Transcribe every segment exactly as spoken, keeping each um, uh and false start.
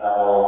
Thank you.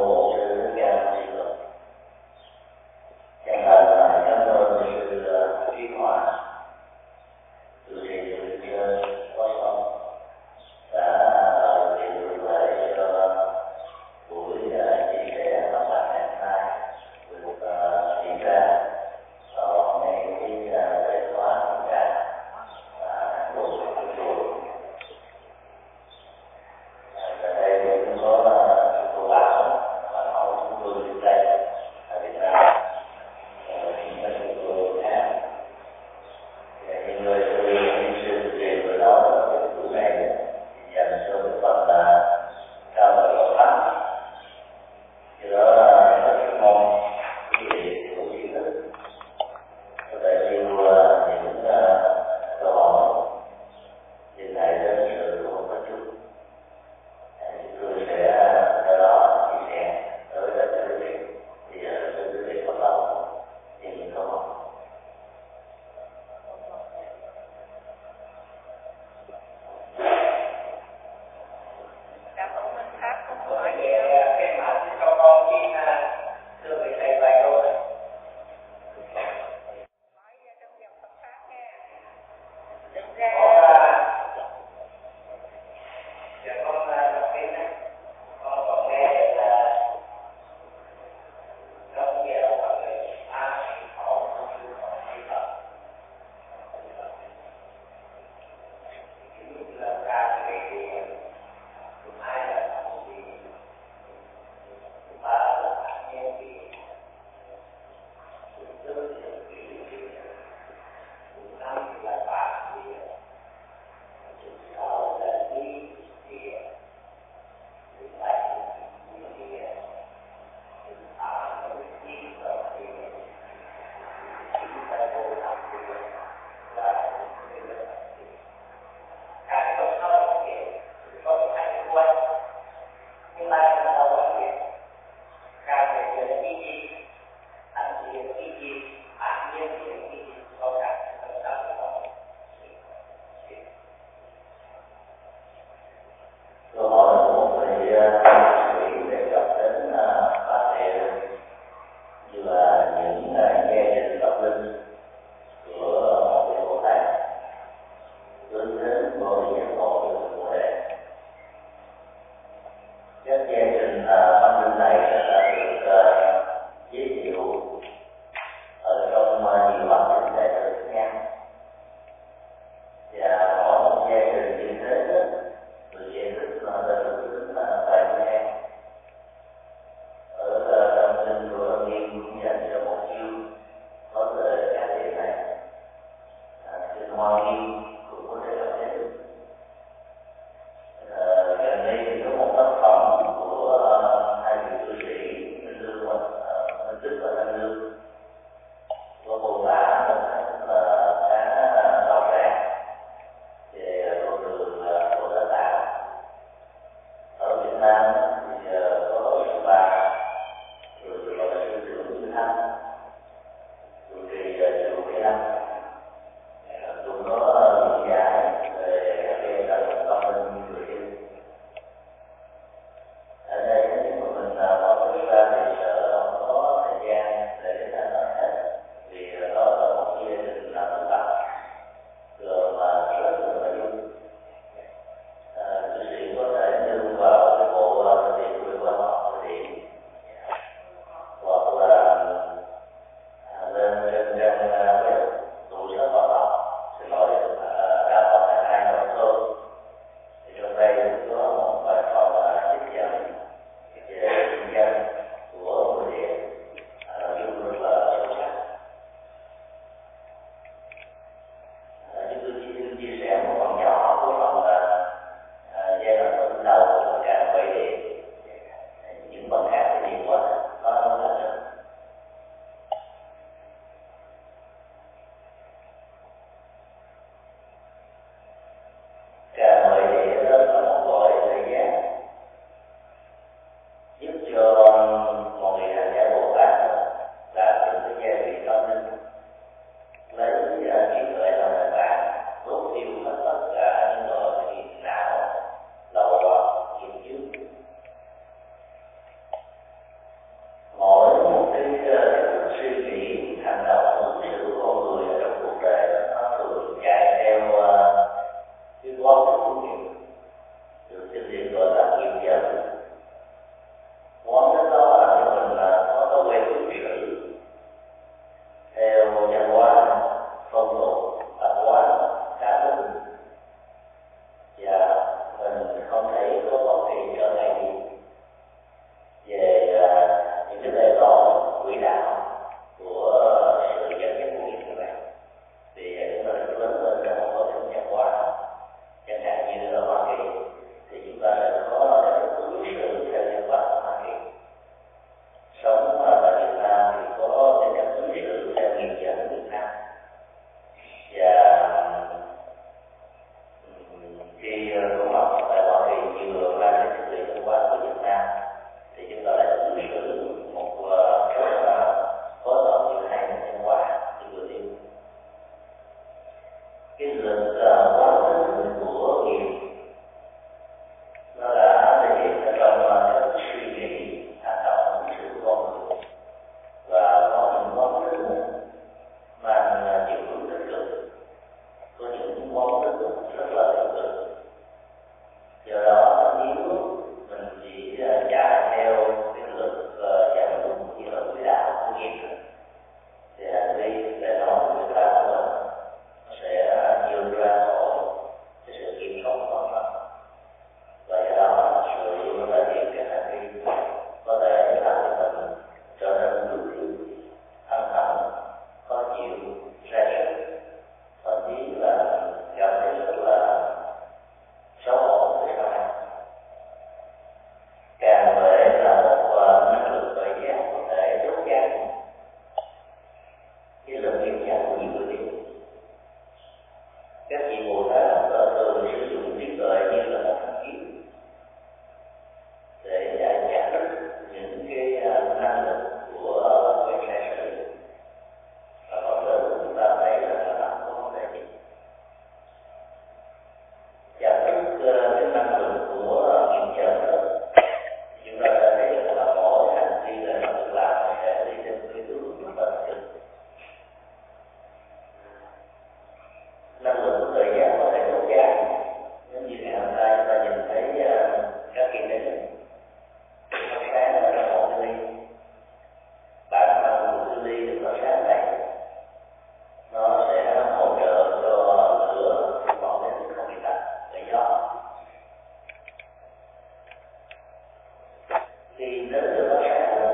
Thì nếu được có sáng đó,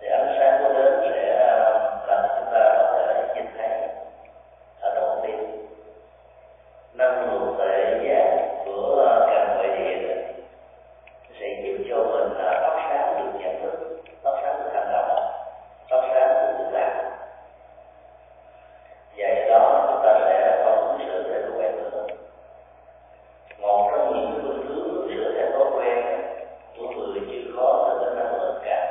thì ánh sáng của đến sẽ làm cho chúng ta có thể nhìn thấy ở đầu tiên. Năng lượng về giác của càng ngoại điện sẽ giúp cho mình phát sáng được nhận thức, phát sáng được hành động, phát sáng được tự làm. Vậy đó chúng ta sẽ có sự thể quen nữa. Một trong những phương hướng sửa thể thói quen của người chịu khó từ cái năng lực cả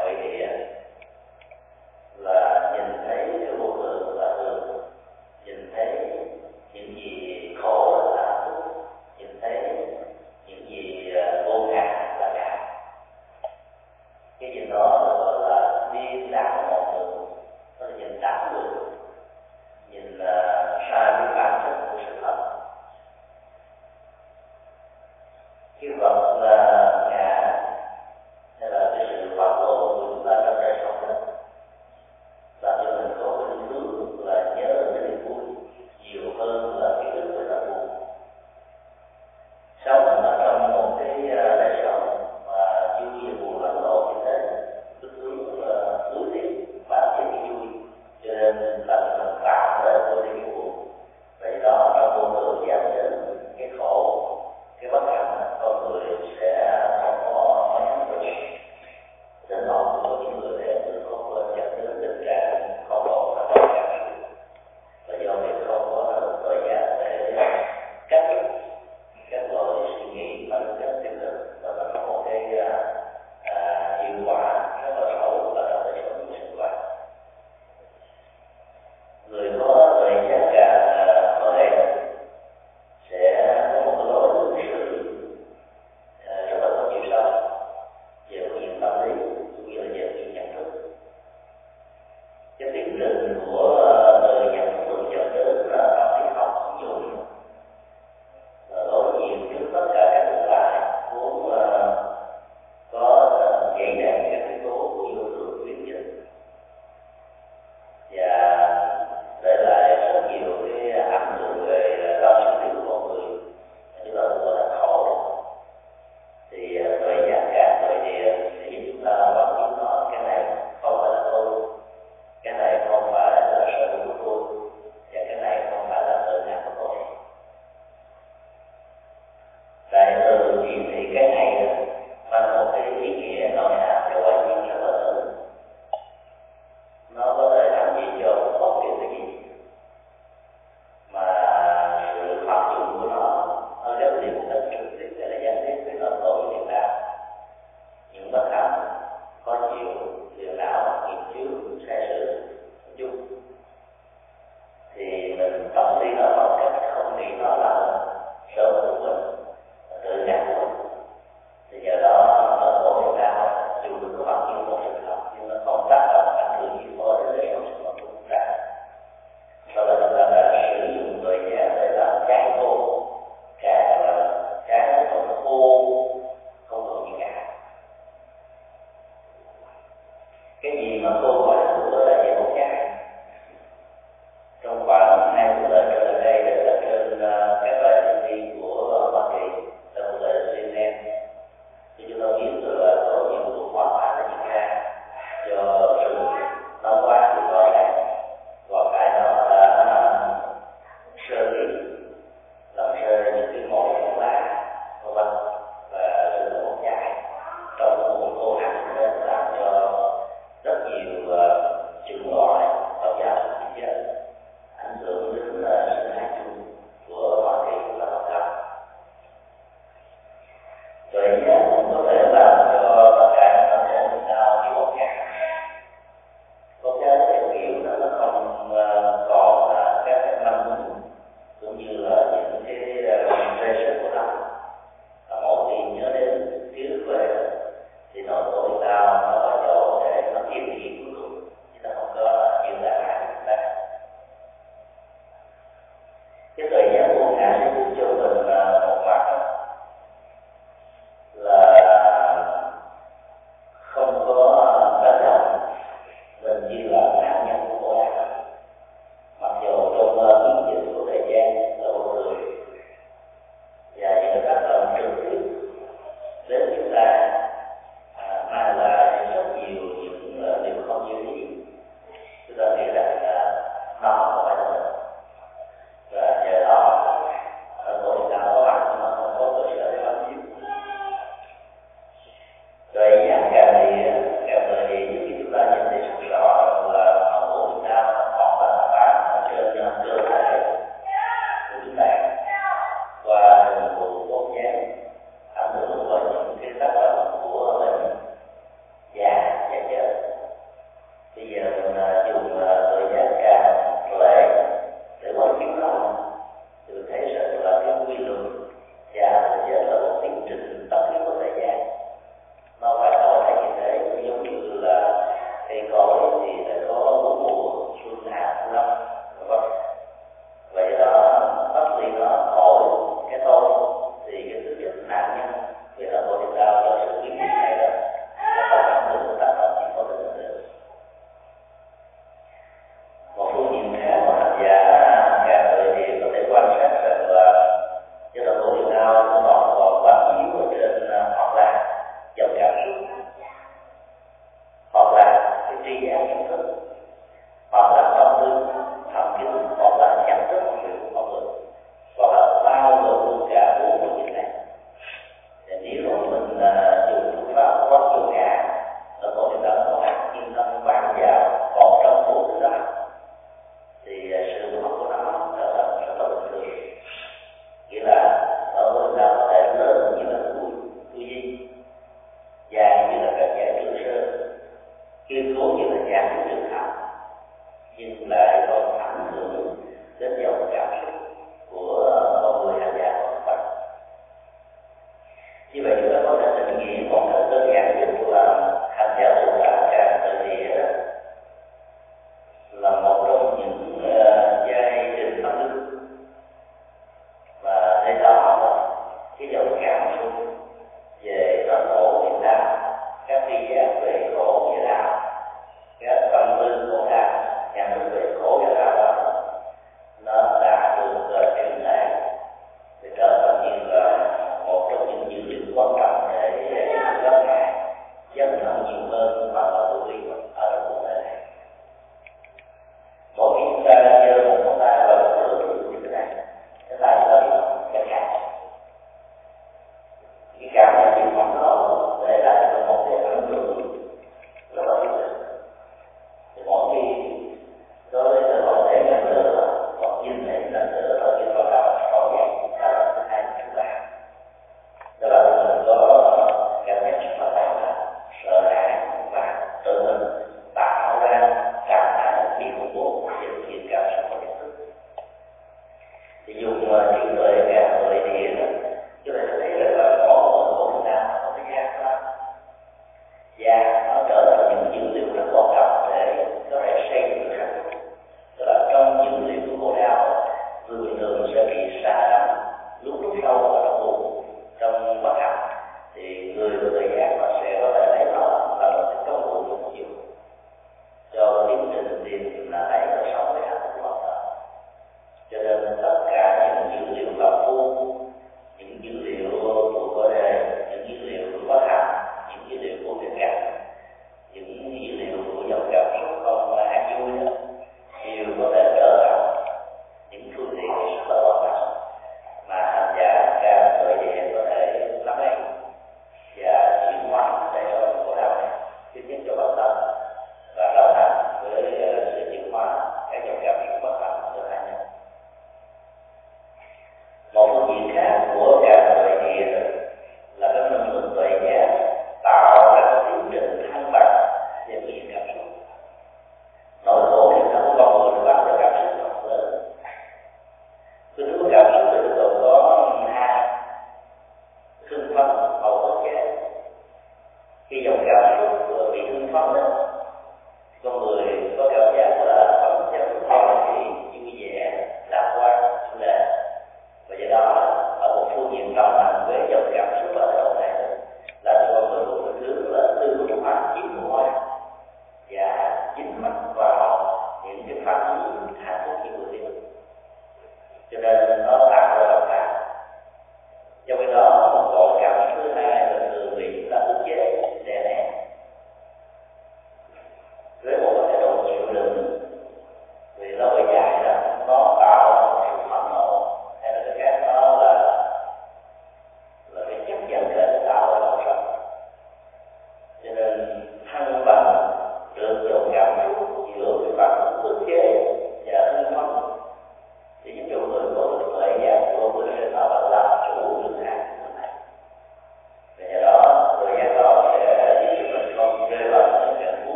Để một cái độ chịu đựng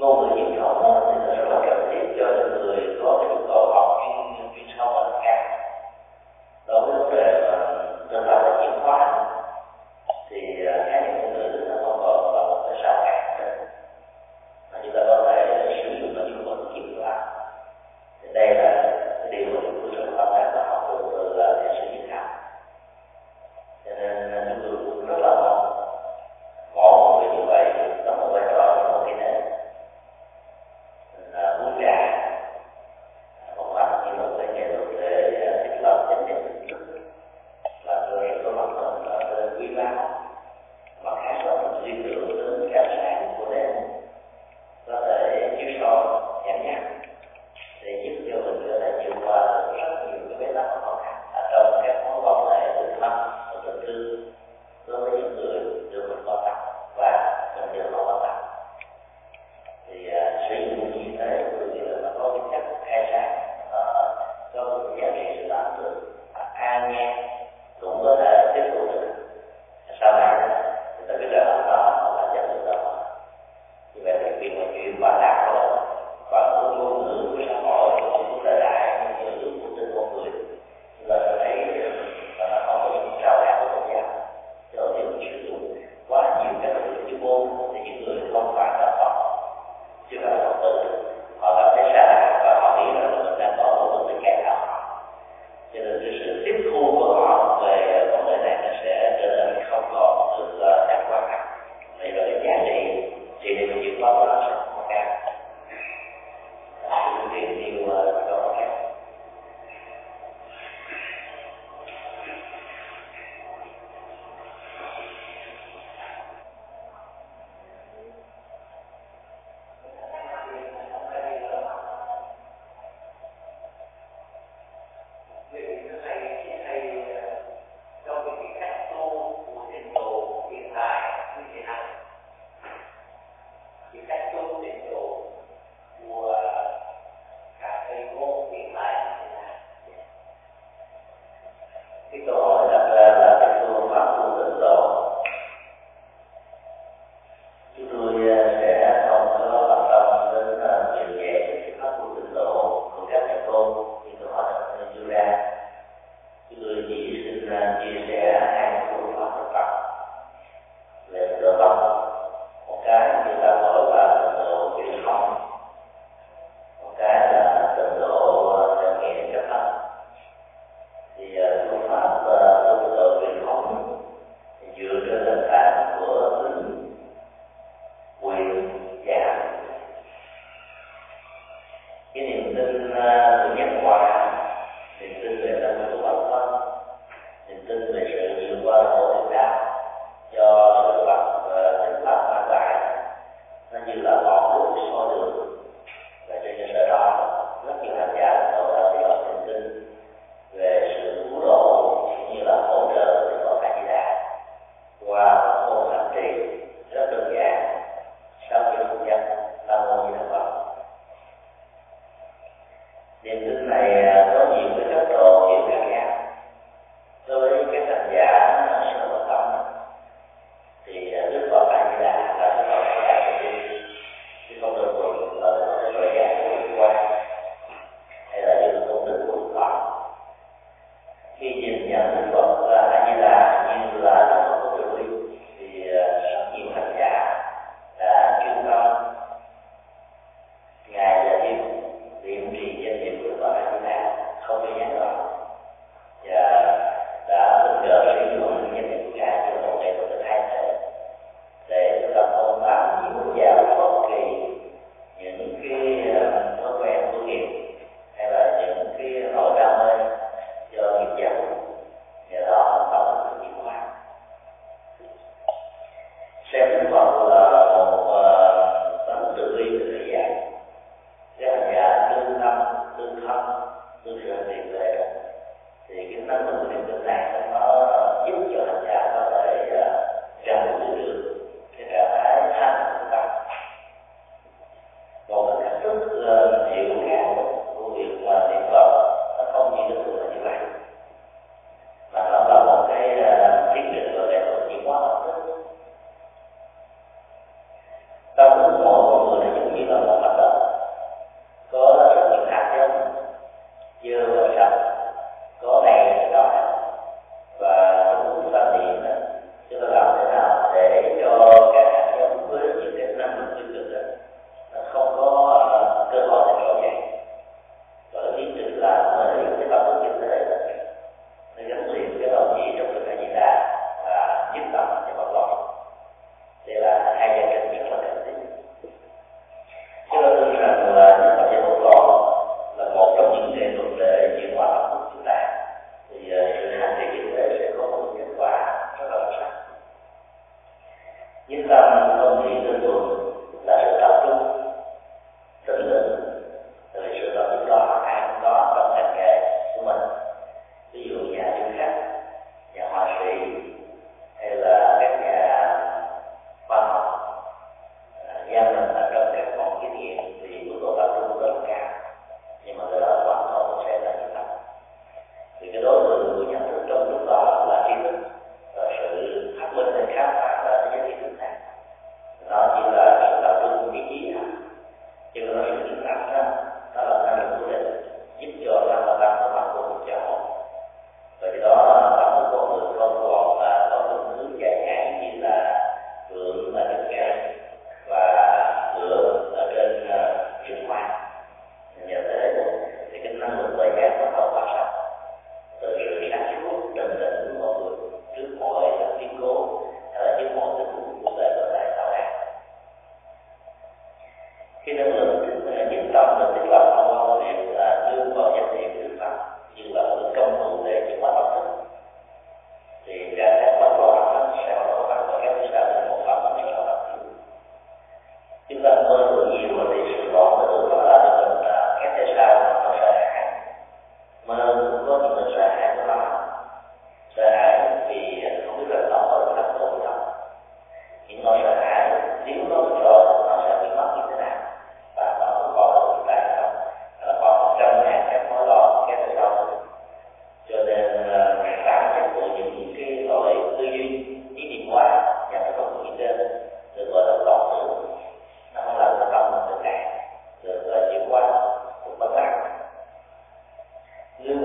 ngôn ngữ hiện hữu thì nó rất là cần thiết cho những người có nhu cầu học chuyên chuyên sâu và cao. Đối với vấn đề mà chúng ta là chuyển hóa thì khái niệm ngôn ngữ nó không còn là một cái sao cản nữa, mà chúng ta có thể sử dụng nó như một kiểm soát. Thì đây là cái điều mà chúng tôi quan sát và học từ từ là nghệ sĩ diễn học, cho nên chúng tôi cũng rất là mong mỗi người như vậy có một vai trò như một cái nền muốn gà một mặt như một cái nghệ thuật để thiết lập chính mình và người có mặt mình là quý báu, mặt khác là mình suy tưởng đến cảm giác của nền có thể chiếu soi nhãn nhãn để giúp cho mình có thể vượt qua rất nhiều cái bế tắc và khó khăn ở trong các mối quan hệ tình thân và tình thương đối với những người được mình quan tâm và mình đều không quan tâm. Thì sử dụng như thế thì nó có cái chất khai sáng, nó có một giá trị sự ấn tượng an nghe cũng có thể tiếp thu được. Sau này chúng ta biết rằng nó không phải chất lượng đâu, như vậy đặc biệt là chuyện quá lạc đó và những ngôn ngữ của xã hội, của thời đại, những ngôn ngữ của từng con người, chúng ta sẽ thấy là không có những rào cản của quốc gia. Cho nên nếu mình sử dụng quá nhiều các ngôn ngữ chuyên môn thì những người không phải là họ, chứ không phải là họ tự, họ cảm thấy xa lạ và họ nghĩ rằng mình đã có một vấn đề khác nào. Cho nên cái sự tiếp thu của họ về vấn đề này nó sẽ trở nên không còn được đáng quan trọng. Vậy là cái giá trị thì để mình dự báo của nó sẽ không cao. Điều điều đó khác. Cái năng lượng nhiễm tâm là tức là không bao nhiêu là đưa vào danh hiệu Đức Phật, nhưng là một công cụ để chuyển hóa tâm thức. Thì đã các bạn có tâm sẽ có tâm và các bạn sẽ có tâm và các bạn sẽ chúng ta mơ tưởng nhiều mà thì sự bỏ mà tưởng đó là mình là các thế sao mà nó sợ hãi, mơ tưởng có những mình sợ hãi của nó, sợ hãi vì không biết là nó có được tâm không tâm, những nỗi sợ hãi nếu nó được rồi nó sẽ bị mất như thế nào. Hãy subscribe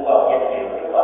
cho kênh Ghiền Mì Gõ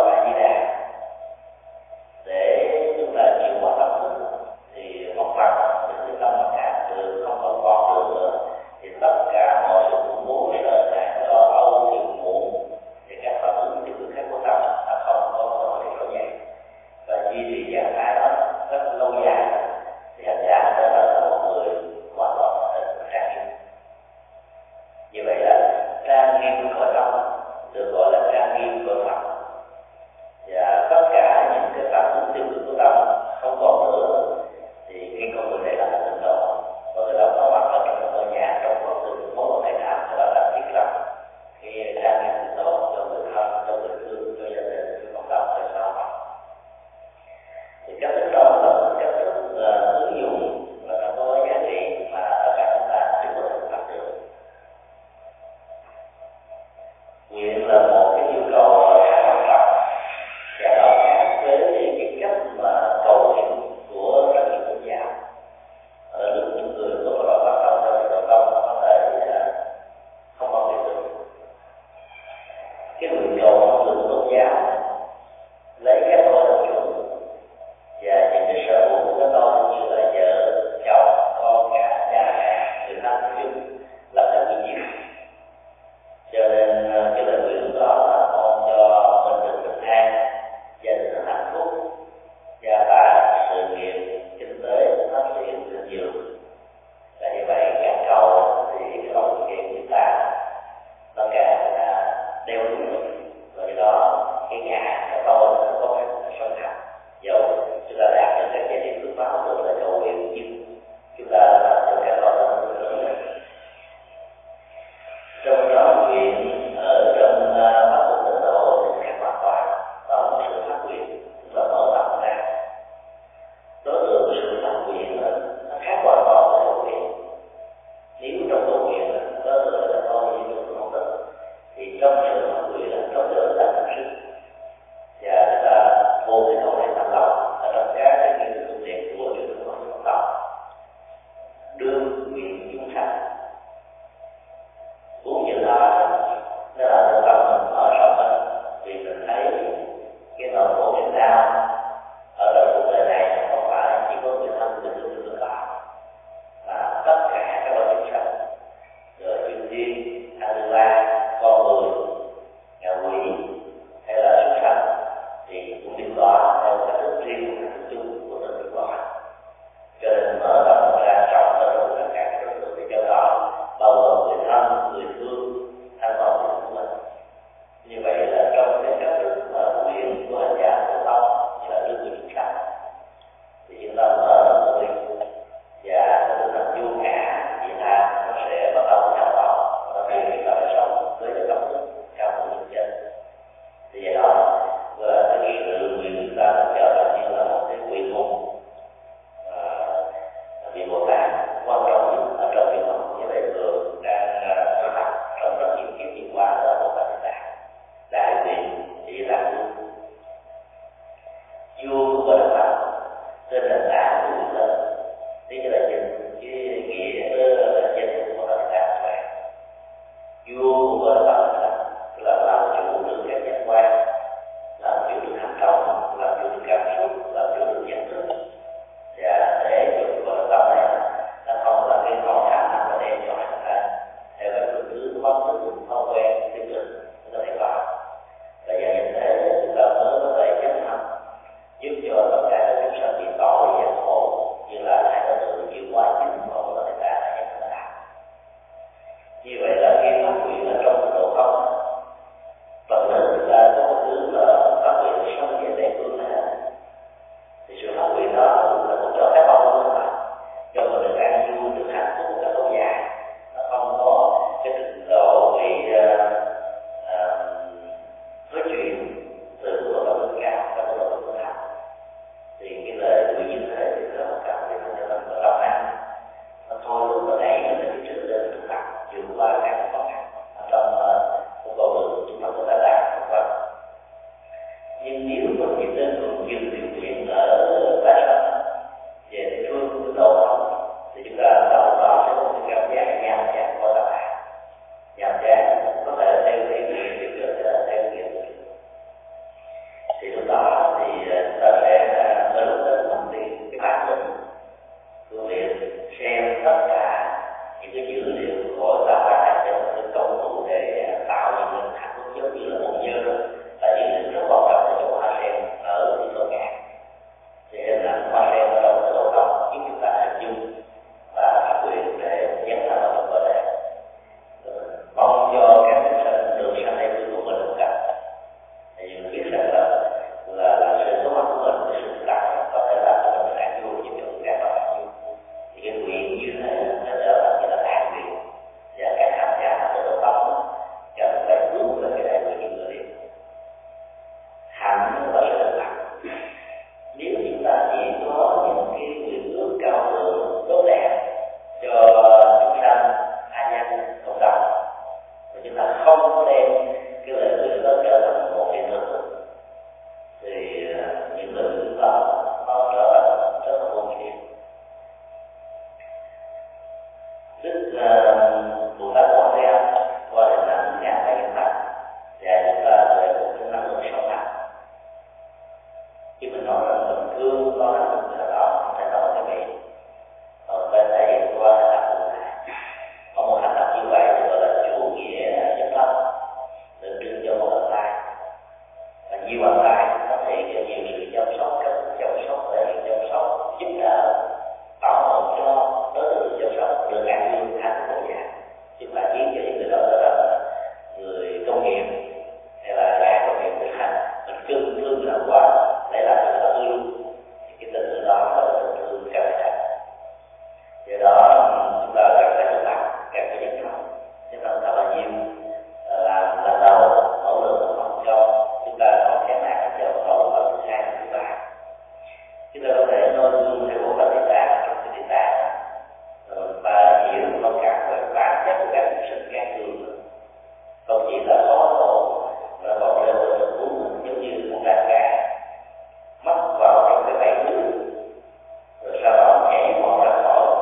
Đức Bồ Tát Quán Thế Âm qua đời là những nhà đại hiện tại để chúng ta về một trong năm người sáu tháng. Khi mình nói là mình thương lo lắng người đó, mình phải nói cái gì? Rồi bên thể hiện qua cái hành động này. Có một hành động như vậy thì gọi là chủ nghĩa dân tộc, tượng trưng cho một lần lai và nhiều lần lai có thể cho nhiều sự chăm sóc, chăm sóc thể hiện chăm sóc, giúp đỡ, bảo hộ cho tới từ chăm sóc được an nhiên thành của nhà, chứ không phải khiến cho những người đó là người công nghiệp hay là nhà công nghiệp người thành mình cưng thương là quá để làm người ta yêu thì cái tình thương đó là tình thương cao đẹp. Do đó chúng ta cần phải thực tập, cần phải nhận thức, nhận thức thật là nhiều là lần đầu nỗ lực không cho chúng ta không thể nào cho nỗ lực vào thứ hai và thứ ba. Chúng ta có thể nói luôn theo một cách là trong cái địa tạng và hiểu nó cả về bản chất của các sinh các thường, không chỉ là khó khổ mà còn là một tình huống giống như một đàn cá mắc vào trong cái bẫy nước, rồi sau đó nhảy mò ra khỏi,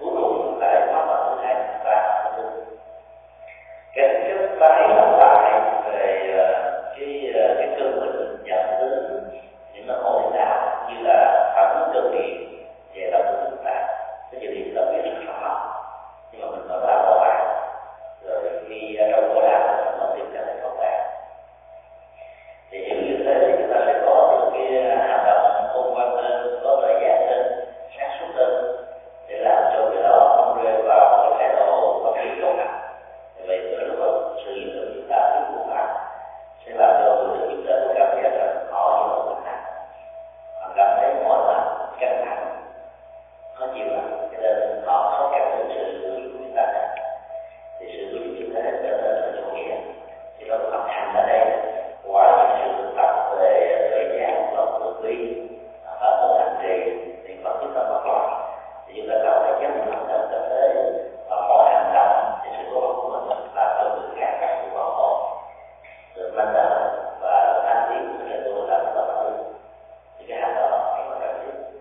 cuối cùng lại mắc vào thứ hai thứ ba thứ tư. Cái thứ ba là lại về cái cái cơ mình nhận thức những cái hội nào như là phản ứng cơ địa về tâm của chúng ta. Cái điều gì đó biết rất rõ, nhưng mà mình vẫn làm bỏ bạn. Rồi khi trong bỏ làm mình vẫn tìm ra cái khó khăn. Thì hiểu như thế thì chúng ta sẽ có được cái hành động khôn ngoan hơn, có thời gian hơn, sáng suốt hơn để làm cho người đó không rơi vào cái thái độ không hiểu câu nào. Vì từ lúc đó sự hiểu được chúng ta biết của bạn sẽ làm cho người được giúp đỡ cảm giác là họ như một người nào. Họ cảm thấy mỏi mệt, căng thẳng, khó chịu lắm, cho nên họ khó cảm nhận sự hữu ích của chúng ta này. Thì sự hữu ích chúng ta hết trở nên là chủ nghĩa. Thì đó là hành ở đây, ngoài những sự tập về thời gian, lòng tự bi, pháp môn hành trì, thì còn chúng ta mất lòng, thì chúng ta cần phải nhắc nhở tâm tâm thế và mọi hành động thì sự cố gắng của mình là cho người khác các sự bảo hộ, sự manh động và thanh tiến của người tôi là bất cứ thì cái hành động đó là cần thiết.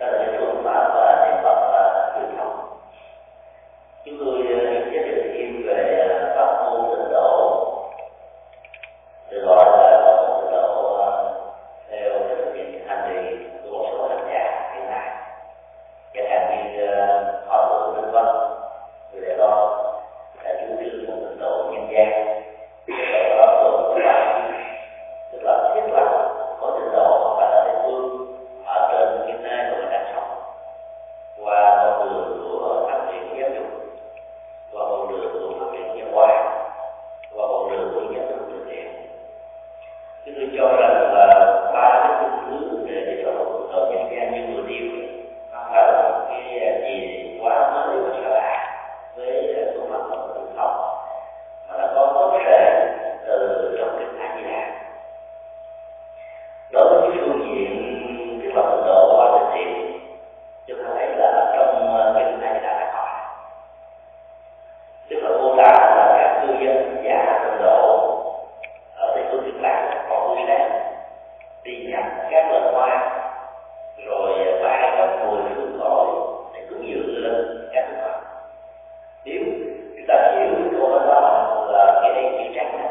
Đó là những phương pháp và niệm Phật và truyền thống. Chúng tôi giới thiệu thêm về pháp môn tịnh độ, được gọi là pháp môn tịnh độ theo cái thực hiện hành trì của một số hành giả hiện nay, chẳng hạn như Hòa Thượng Minh Vân, người Đài Loan đã chủ trương một tịnh độ nhân gian, tịnh độ của Phật, tức là thiết lập có tịnh độ và ở địa phương ở trên hiện nay mà mình đang sống, qua con đường của phát triển giáo dục, qua con đường của phát triển nhân hóa, qua con đường của giáo dục thực hiện. Chúng tôi cho rằng là ba cái phương hướng để để cho một cuộc đời nhân gian như vừa nêu không phải là một cái gì quá mới và xa lạ với phương pháp học truyền thống, mà là có gốc rễ từ trong kinh A Di Đà. Đối với phương diện và tịnh độ và tịnh niệm, chúng ta thấy là trong kinh này đã có, tức là mô tả là các cư dân giả tịnh độ ở địa phương Việt Nam có buổi sáng đi nhập các loài hoa rồi bãi các mùi hương cõi để cúng dường lên các đức Phật. Nếu chúng ta hiểu cái câu đó là cái đây chỉ trắng đó,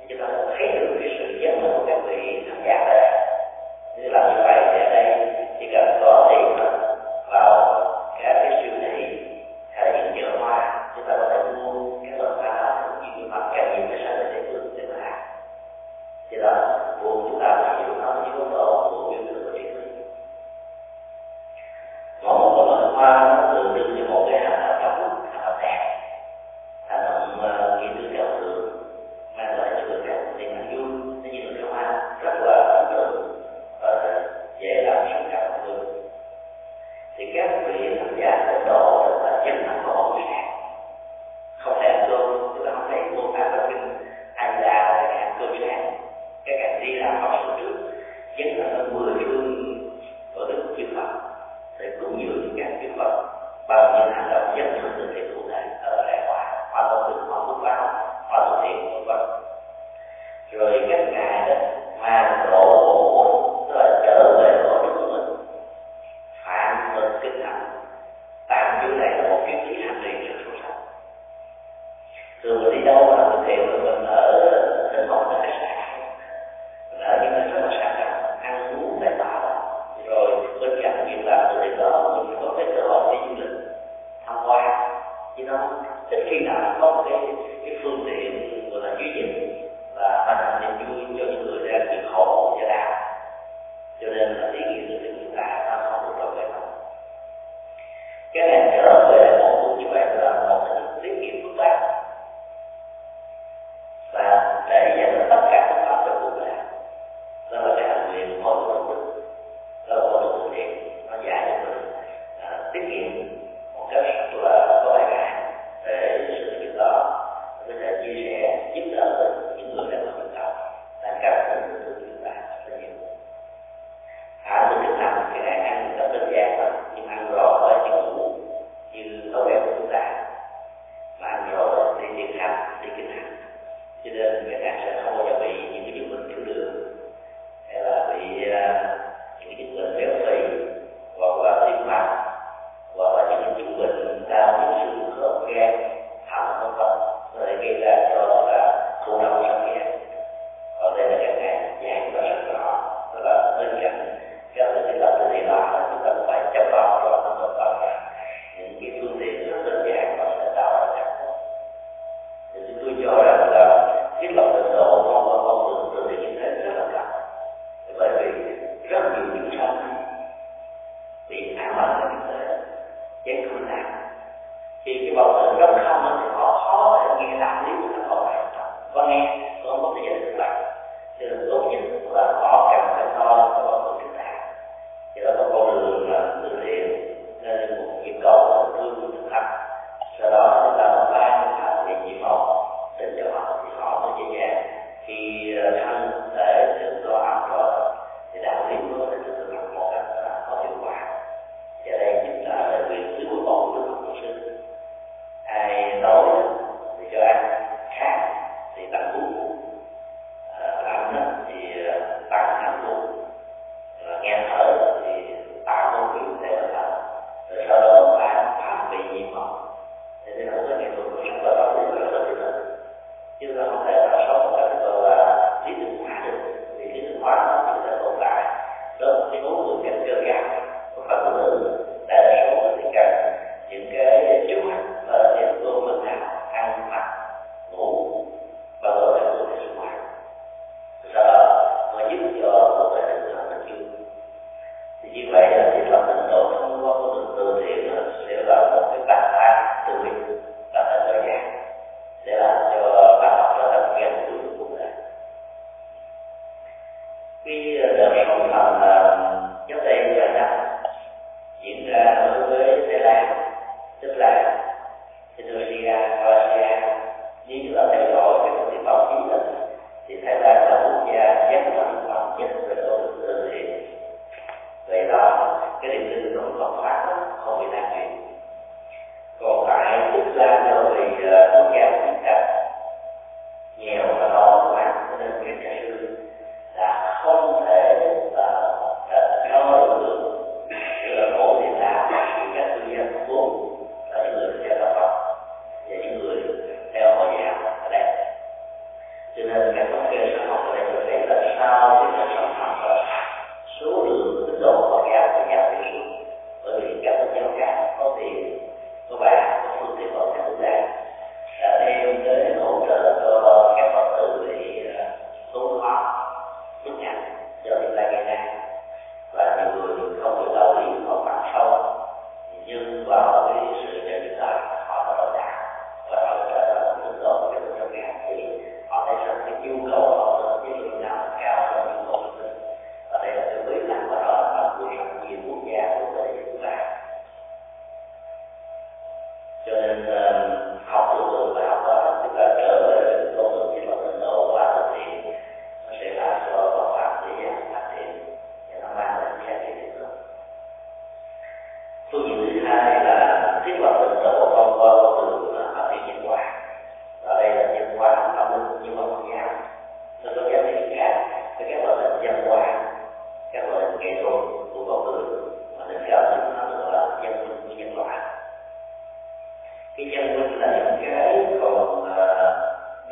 thì chúng ta sẽ thấy được cái sự giác ngộ của các vị tham gia đây. Như là như vậy thì ở đây chỉ cần có tiền vào các cái siêu thị hay những chợ hoa, chúng ta có thể mua các loại hoa đó những mặt càng nhiều cái sản phẩm địa phương để mà làm. Thì đó buộc chúng ta phải hiểu nó như góc độ của nguyên tử của triết lý. Mỗi một loại hoa nó tượng trưng cho một cái hành động, hành động đẹp, hành động nghĩa tư cao thượng, mang lại cho người khác niềm hạnh vui. Nó như một cái hoa rất là ấn tượng, dễ làm sáng tạo hơn. Thì các vị tham gia tịnh độ là dân thắng của họ sáng, không thể ăn cơm, chúng ta không thấy một ai có kinh ai là các hạt cơm sáng, các hạt đi làm học sự trước, dân là hơn mười phương của Đức Chư Phật để cúng dường các Chư Phật bằng những hành động dân thực thực hiện cụ thể ở đại hòa, hòa tổ chức, hòa quốc báo, hòa tổ thiện, vân vân. Rồi các ngài đó mà độ bộ trở về tổ chức của mình, phạm mình kinh hạnh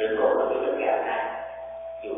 Được rồi. nhìn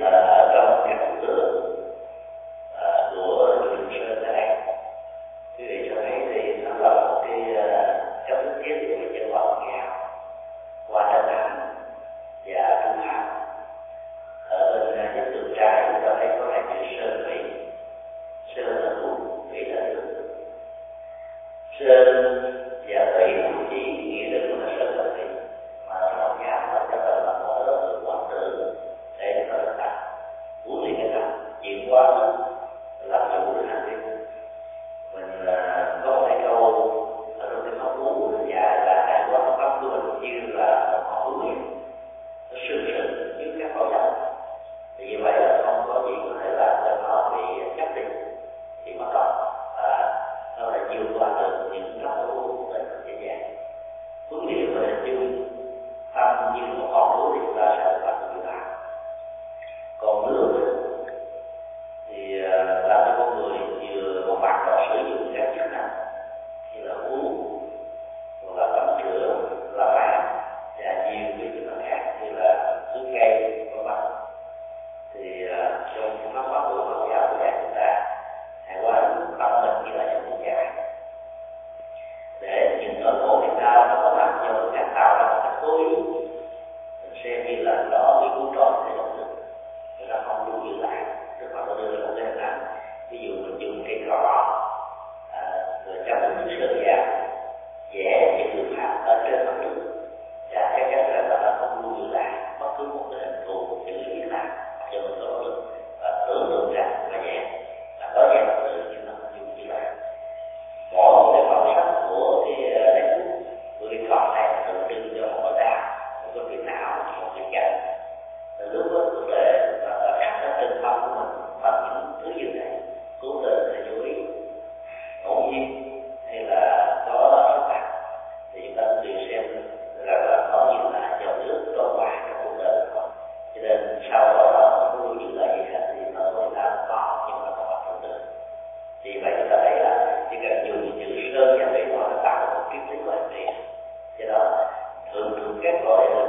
là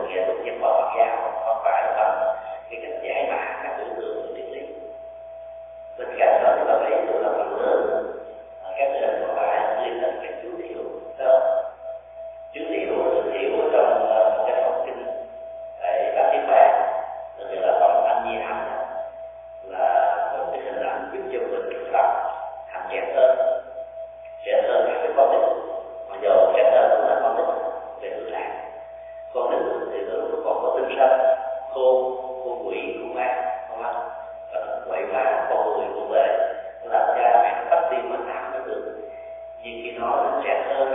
nghĩa được nhập bỏ vào, không phải là cái cách giải mã các tư tưởng triết lý. Bên cạnh đó chúng ta thấy tụ tập phần lớn các nền còn lại liên hệ các chú tiểu đó, chú tiểu sự hiểu trong các học sinh tại các tiết bàn, đặc biệt là phần anh nhi hạnh là một cái hình ảnh giúp cho mình thực tập hạnh nhẹ hơn, nhẹ hơn các cái con nít, mặc dù các tên cũng là con nít về hư lạc. Con nít thì nó cũng còn có tinh sân, khôn, khôn quỷ, khôn ác, không ăn. Vậy mà con người của mình nó làm ra mẹ bắt tim mất nặng nó được. Nhưng khi nó trẻ thơ,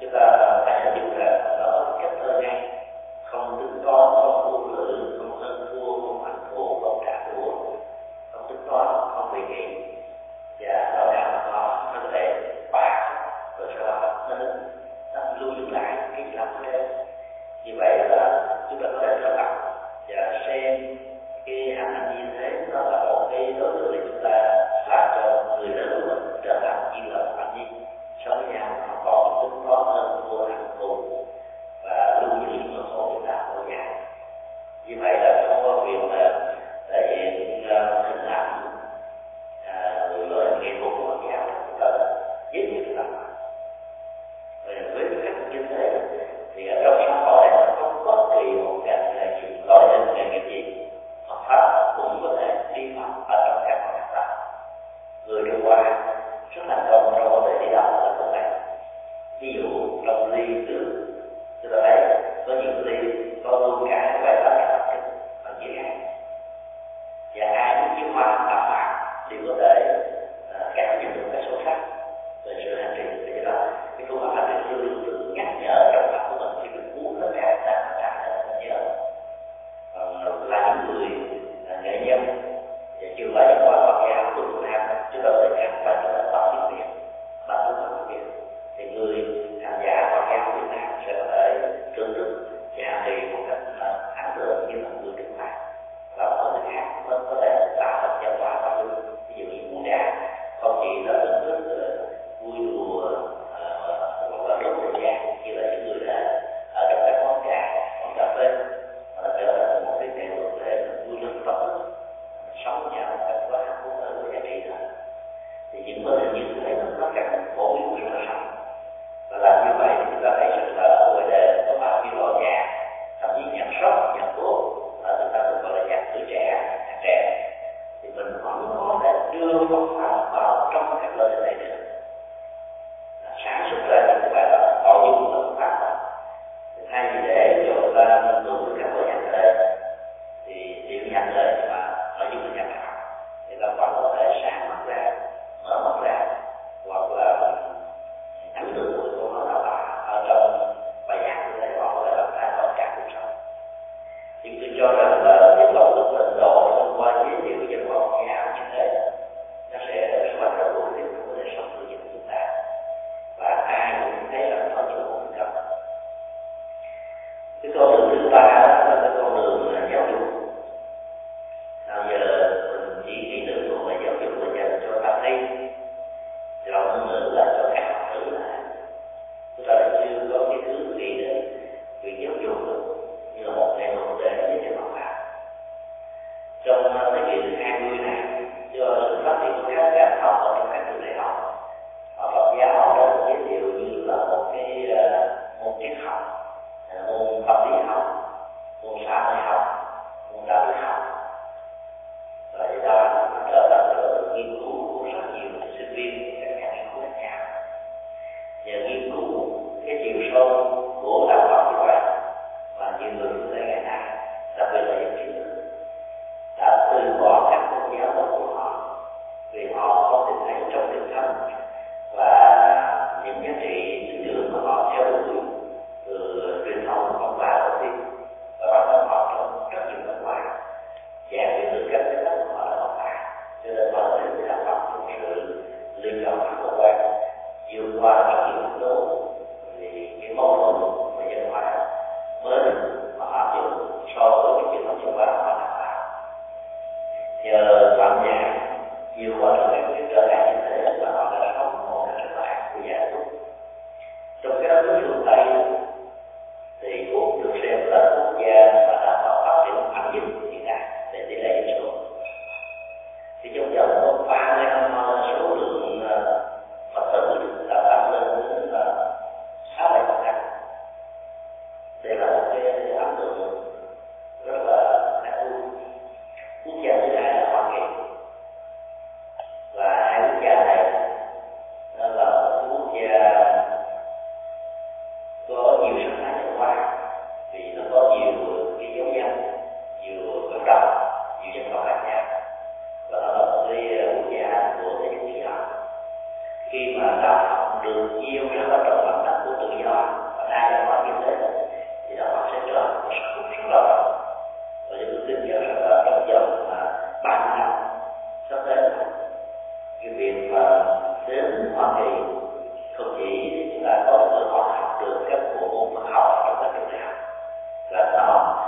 chúng ta phải hiểu rằng nó cách thơ ngay, không tính toán, không phụ nữ, không hơn thua, không hạnh thù, không trả thua, không tính toán, không bị nghĩ. Và nó đã có nó có thể bạc rồi sau đó nó lưu giữ lại cái gì làm thế. Như vậy là chúng ta có thể thảo luận và xem cái hành động như thế nó là một cái đối tượng để chúng ta làm cho người lớn của mình trở thành như là anh nhi, so với nhau mà còn tính toán hơn thua hạnh thù và lưu giữ những số chúng ta lâu dài. Như vậy là không có việc mà thể hiện hình ảnh lời nghệ thuật của Phật giáo chúng ta dễ dàng lắm. Với những cách như thế thì ở trong xã hội nó không có kỳ một ngành nghề gì, loại hình nghề nghiệp gì, Phật pháp cũng có thể đi phạm ở trong các hoạt động. Người đưa qua rất là công trong có thể đi đọc là công này. Ví dụ trong ly trước, chúng ta thấy có những ly có luôn cả cái bài pháp đặc trưng bằng dưới hàng. Và ai cũng chiếm hoa tạo mạng đều có thể cảm nhận được cái sâu sắc về sự hành trì để đó. Cái phương pháp hành trì luôn được nhắc nhở trong lòng của mình khi mình muốn nó đạt ra nó đạt ra mình nhớ. Còn là những người là nghệ nhân và chưa phải những khoa học gia của Việt Nam, chúng ta phải các bài tập bằng tiếng Việt, bằng phương pháp tiếng Việt thì người tham gia khoa học gia của Việt Nam sẽ có thể thưởng thức và hành trì một cách ảnh hưởng như là người nước ngoài và ở nước khác mới có thể tạo thành văn hóa bao nhiêu. Ví dụ như môn đá không chỉ là hình thức vui đùa hoặc là đốt thời gian như là những người đã ở trong các món trà, món cà phê, mà nó trở thành một cái nghệ thuật để vui lớn tốt, sống với nhau cách quá hạnh phúc hơn với giá trị thôi. Thì những mô hình như thế nó càng phổ biến rất là rộng và làm như vậy chúng ta thấy rằng là ở ngoài đời có bao nhiêu loại nhạc, thậm chí nhạc rock, nhạc pop, chúng ta thường gọi là nhạc tuổi trẻ, nhạc trẻ. Thì mình vẫn có thể đưa phong pháp vào trong các loại hình này được, sản xuất ra những cái bài tập tạo dụng của phong pháp đó. Thay vì để cho người ta tưởng được các loại nhạc đời thì điệu nhạc đời nhưng mà nội dung là nhạc học, thì ta còn có thể sáng mặt ra, mở mặt ra, hoặc là ấn tượng của tôi nói là ở trong bài nhạc của họ có thể làm thay đổi cả cuộc sống. Nhưng tôi cho rằng là những lòng đức lệnh độ thông qua giới thiệu về khoa học nhà như thế nó sẽ rất là rất ổn định của đời sống của chúng ta và ai cũng thấy là nó chưa ổn định. Cái con đường thứ ba là cái con đường giáo dục. Nào giờ mình chỉ nghĩ đến con đường giáo dục của dành cho tâm lý, rồi hơn nữa là cho các học tử là chúng ta đã chưa có cái thứ gì đến việc giáo dục như là một ngày một đề với những học pháp. Trong thế kỷ thứ hai mươi này, do sự phát triển của các nhà học ở trong các trường đại học, họ Phật giáo đã được giới thiệu như là một cái môn triết học, môn tâm lý học, môn xã hội học, môn đạo đức học. Và do đó trở thành sự nghiên cứu của rất nhiều sinh viên các nhà nghiên cứu đại học. Nhờ nghiên cứu cái chiều sâu của đạo học như vậy mà nhiều người chúng ta ngày nay, đặc biệt là những trí thức, đã từ bỏ các môn giáo dục của họ vì họ không tìm thấy trong tinh thần và những giá trị tín ngưỡng mà họ theo đuổi từ truyền thống văn hóa đầu tiên và bản thân họ trong rất nhiều văn hóa dạng về tư cách cái đó của họ là văn hóa, cho nên họ đến với đạo Phật thực sự liên cầu phản quan vượt qua rất nhiều yếu tố vì cái mâu thuẫn Thank you.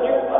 Thank you.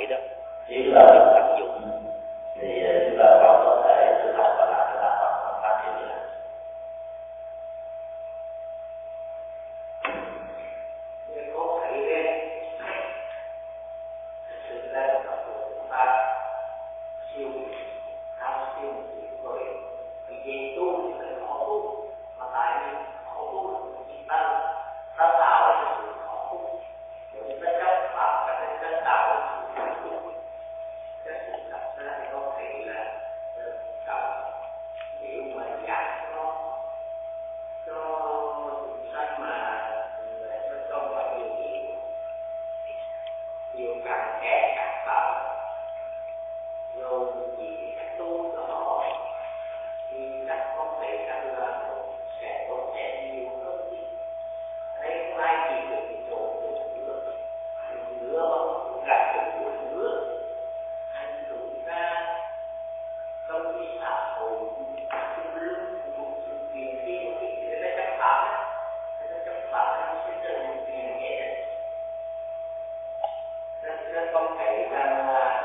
nghĩ đó. Chỉ chúng ta được tận dụng thì chúng ta còn có thể tự học và làm cho ta học phát triển lại. Nên có thấy sự năng động của chúng ta siêu cao siêu tuyệt vời, vì gì tu thì phải khó tu, mà tại vì khó tu là chúng ta ta tạo ra sự khó tu, rồi ta chấp pháp và ta tạo ra sự khó tu. Cái sự đặt ra thì có thể là tạo hiểu mà giải nó cho chúng sanh mà nó không phải điều gì, điều càng kẻ càng tạo. Rồi những cái tu của họ thì các con thể rằng là sẽ có thể nhiều hơn. Đấy không ai chỉ được cái chỗ của nước, nước không gặp được của nước, hành dụng ra trong khi xã hội trung lưng một sự kiện khi một cái gì đấy chấp pháp, chấp pháp nó sẽ trở thành một nghề nghệ. Nên các con thể rằng là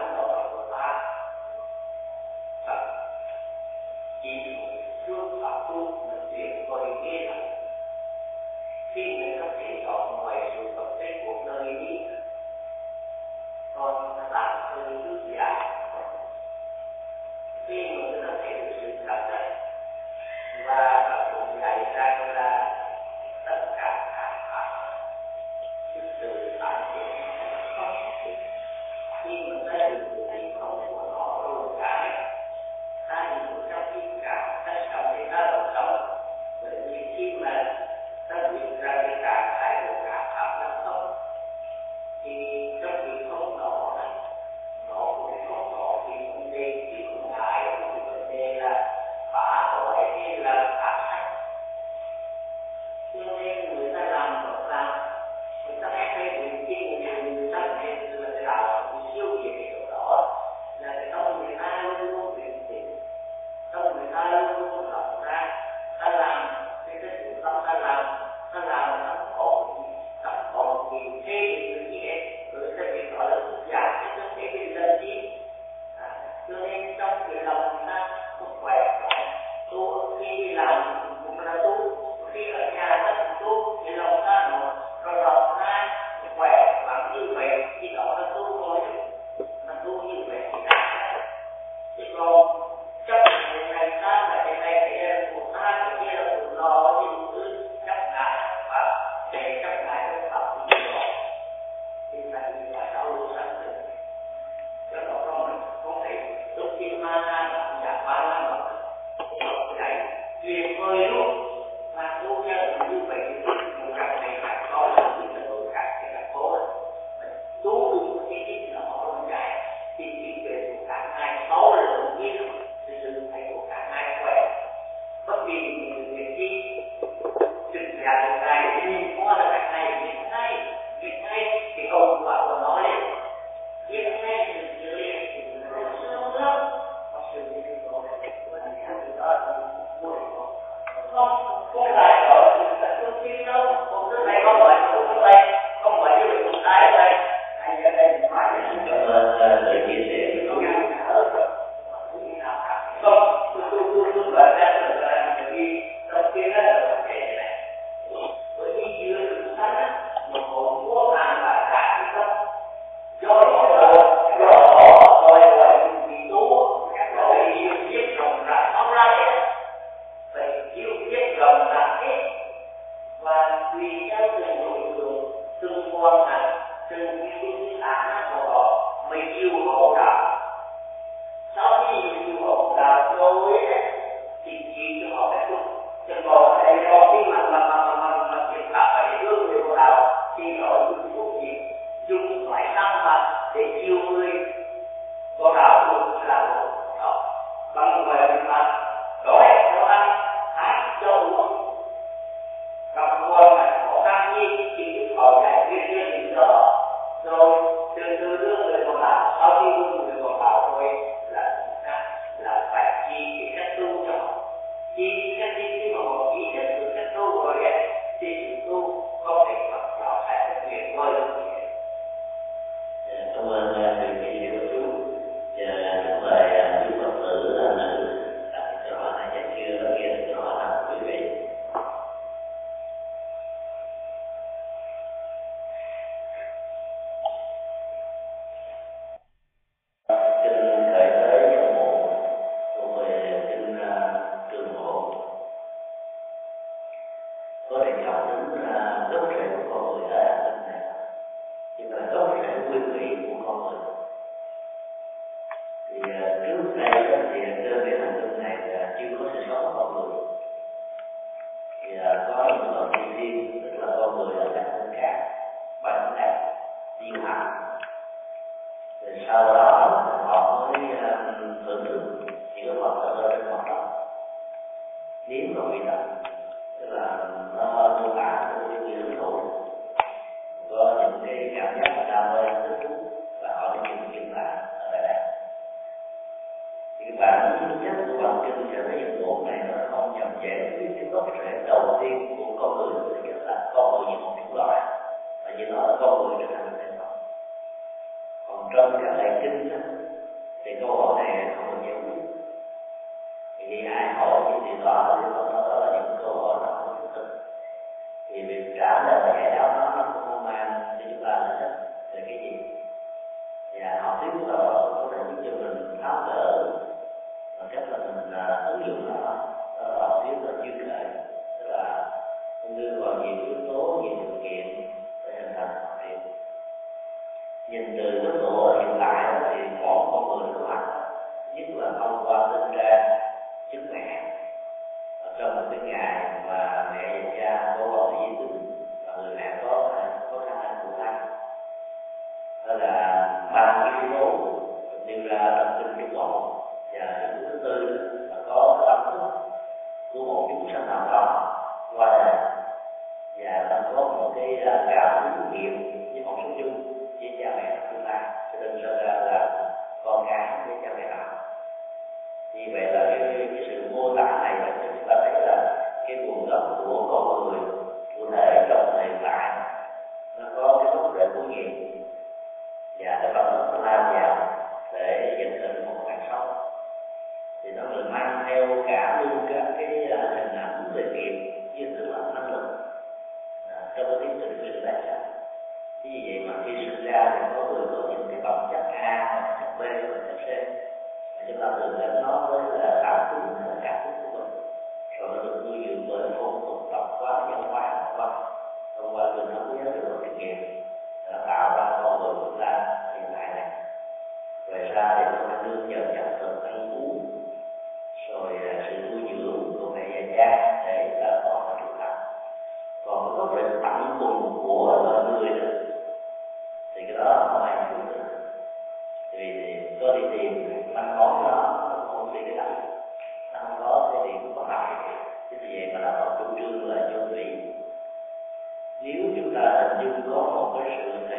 Nếu chúng ta hình dung có một cái sự